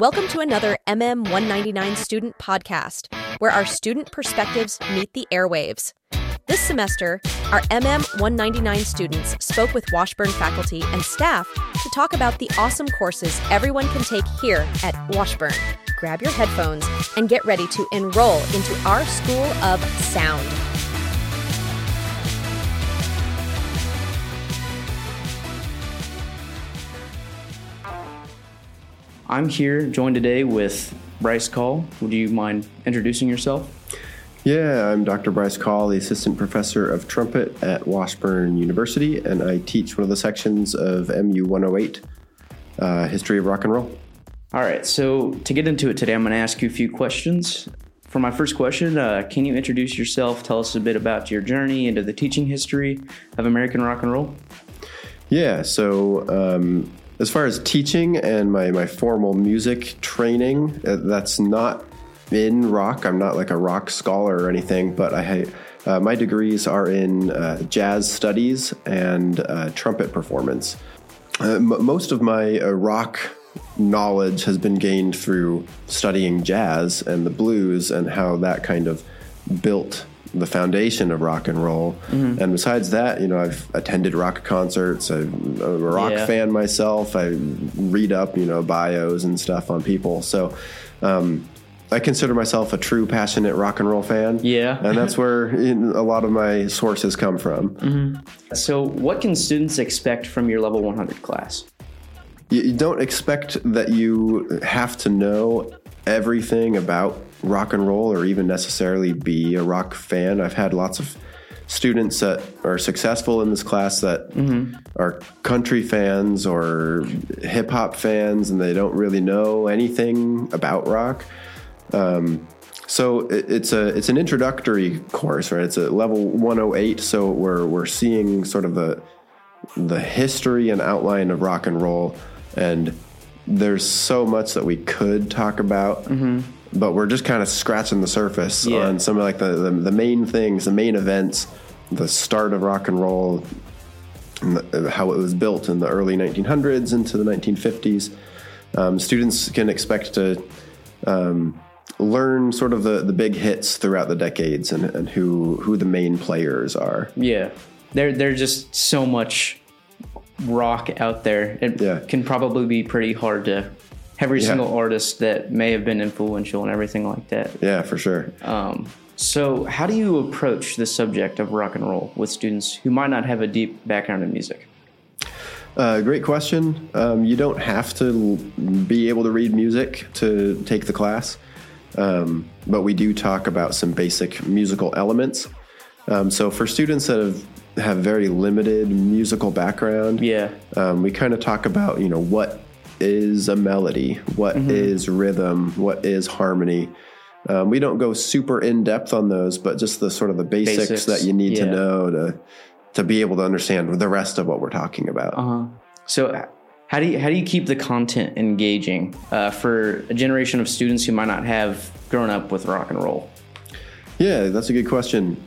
Welcome to another MM199 student podcast, where our student perspectives meet the airwaves. This semester, our MM199 students spoke with Washburn faculty and staff to talk about the awesome courses everyone can take here at Washburn. Grab your headphones and get ready to enroll into our School of Sound. I'm here joined today with Bryce Call. Would you mind introducing yourself? Yeah, I'm Dr. Bryce Call, the Assistant Professor of Trumpet at Washburn University, and I teach one of the sections of MU108, History of Rock and Roll. All right, so to get into it today, I'm going to ask you a few questions. For my first question, can you introduce yourself? Tell us a bit about your journey into the teaching history of American rock and roll. Yeah, so as far as teaching and my formal music training, that's not in rock. I'm not like a rock scholar or anything, but my degrees are in jazz studies and trumpet performance. Most of my rock knowledge has been gained through studying jazz and the blues and how that kind of built the foundation of rock and roll. Mm-hmm. And besides that, I've attended rock concerts. I'm a rock fan myself. I read up, bios and stuff on people. So I consider myself a true passionate rock and roll fan. Yeah. And that's where a lot of my sources come from. Mm-hmm. So what can students expect from your level 100 class? You don't expect that you have to know everything about rock and roll or even necessarily be a rock fan. I've had lots of students that are successful in this class that mm-hmm. are country fans or hip hop fans, and they don't really know anything about rock. So it's an introductory course, right? It's a level 108. So we're seeing sort of the history and outline of rock and roll, and there's so much that we could talk about. Mm-hmm. But we're just kind of scratching the surface on some of like the main things, the main events, the start of rock and roll, and how it was built in the early 1900s into the 1950s. Students can expect to learn sort of the big hits throughout the decades and who the main players are. Yeah, there's just so much rock out there. It can probably be pretty hard to... Every single artist that may have been influential and everything like that. Yeah, for sure. So how do you approach the subject of rock and roll with students who might not have a deep background in music? Great question. You don't have to be able to read music to take the class, but we do talk about some basic musical elements. So for students that have very limited musical background, we kind of talk about, what is a melody, what mm-hmm. is rhythm, what is harmony. We don't go super in depth on those, but just the sort of the basics that you need to know to be able to understand the rest of what we're talking about. Uh-huh. So how do you keep the content engaging for a generation of students who might not have grown up with rock and roll? Yeah, that's a good question.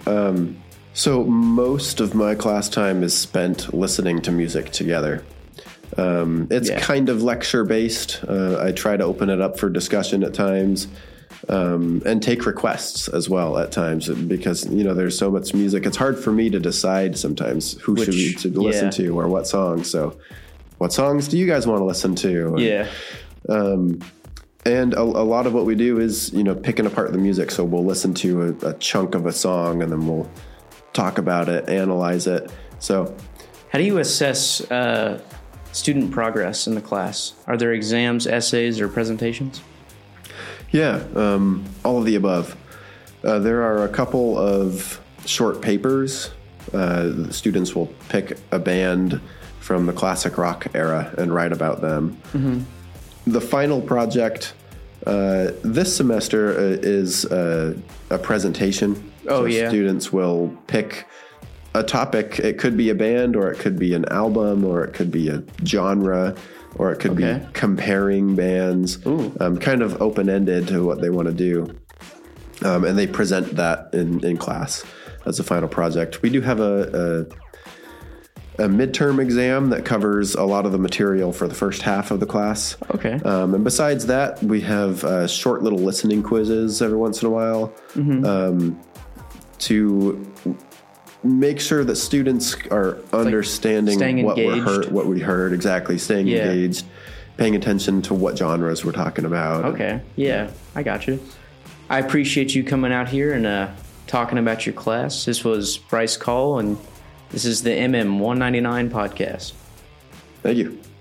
So most of my class time is spent listening to music together. It's kind of lecture based. I try to open it up for discussion at times, and take requests as well at times, because, there's so much music. It's hard for me to decide sometimes who should listen to or what song. So what songs do you guys want to listen to? Yeah. And a lot of what we do is, picking apart the music. So we'll listen to a chunk of a song and then we'll talk about it, analyze it. So how do you assess, student progress in the class? Are there exams, essays, or presentations? Yeah, all of the above. There are a couple of short papers. The students will pick a band from the classic rock era and write about them. Mm-hmm. The final project this semester is a presentation. Students will pick a topic. It could be a band, or it could be an album, or it could be a genre, or it could be comparing bands, kind of open-ended to what they want to do. And they present that in class as a final project. We do have a a midterm exam that covers a lot of the material for the first half of the class. Okay. And besides that, we have short little listening quizzes every once in a while to make sure that students are understanding what we heard exactly, staying engaged, paying attention to what genres we're talking about. Okay. Yeah, I got you. I appreciate you coming out here and talking about your class. This was Bryce Call, and this is the MM199 podcast. Thank you.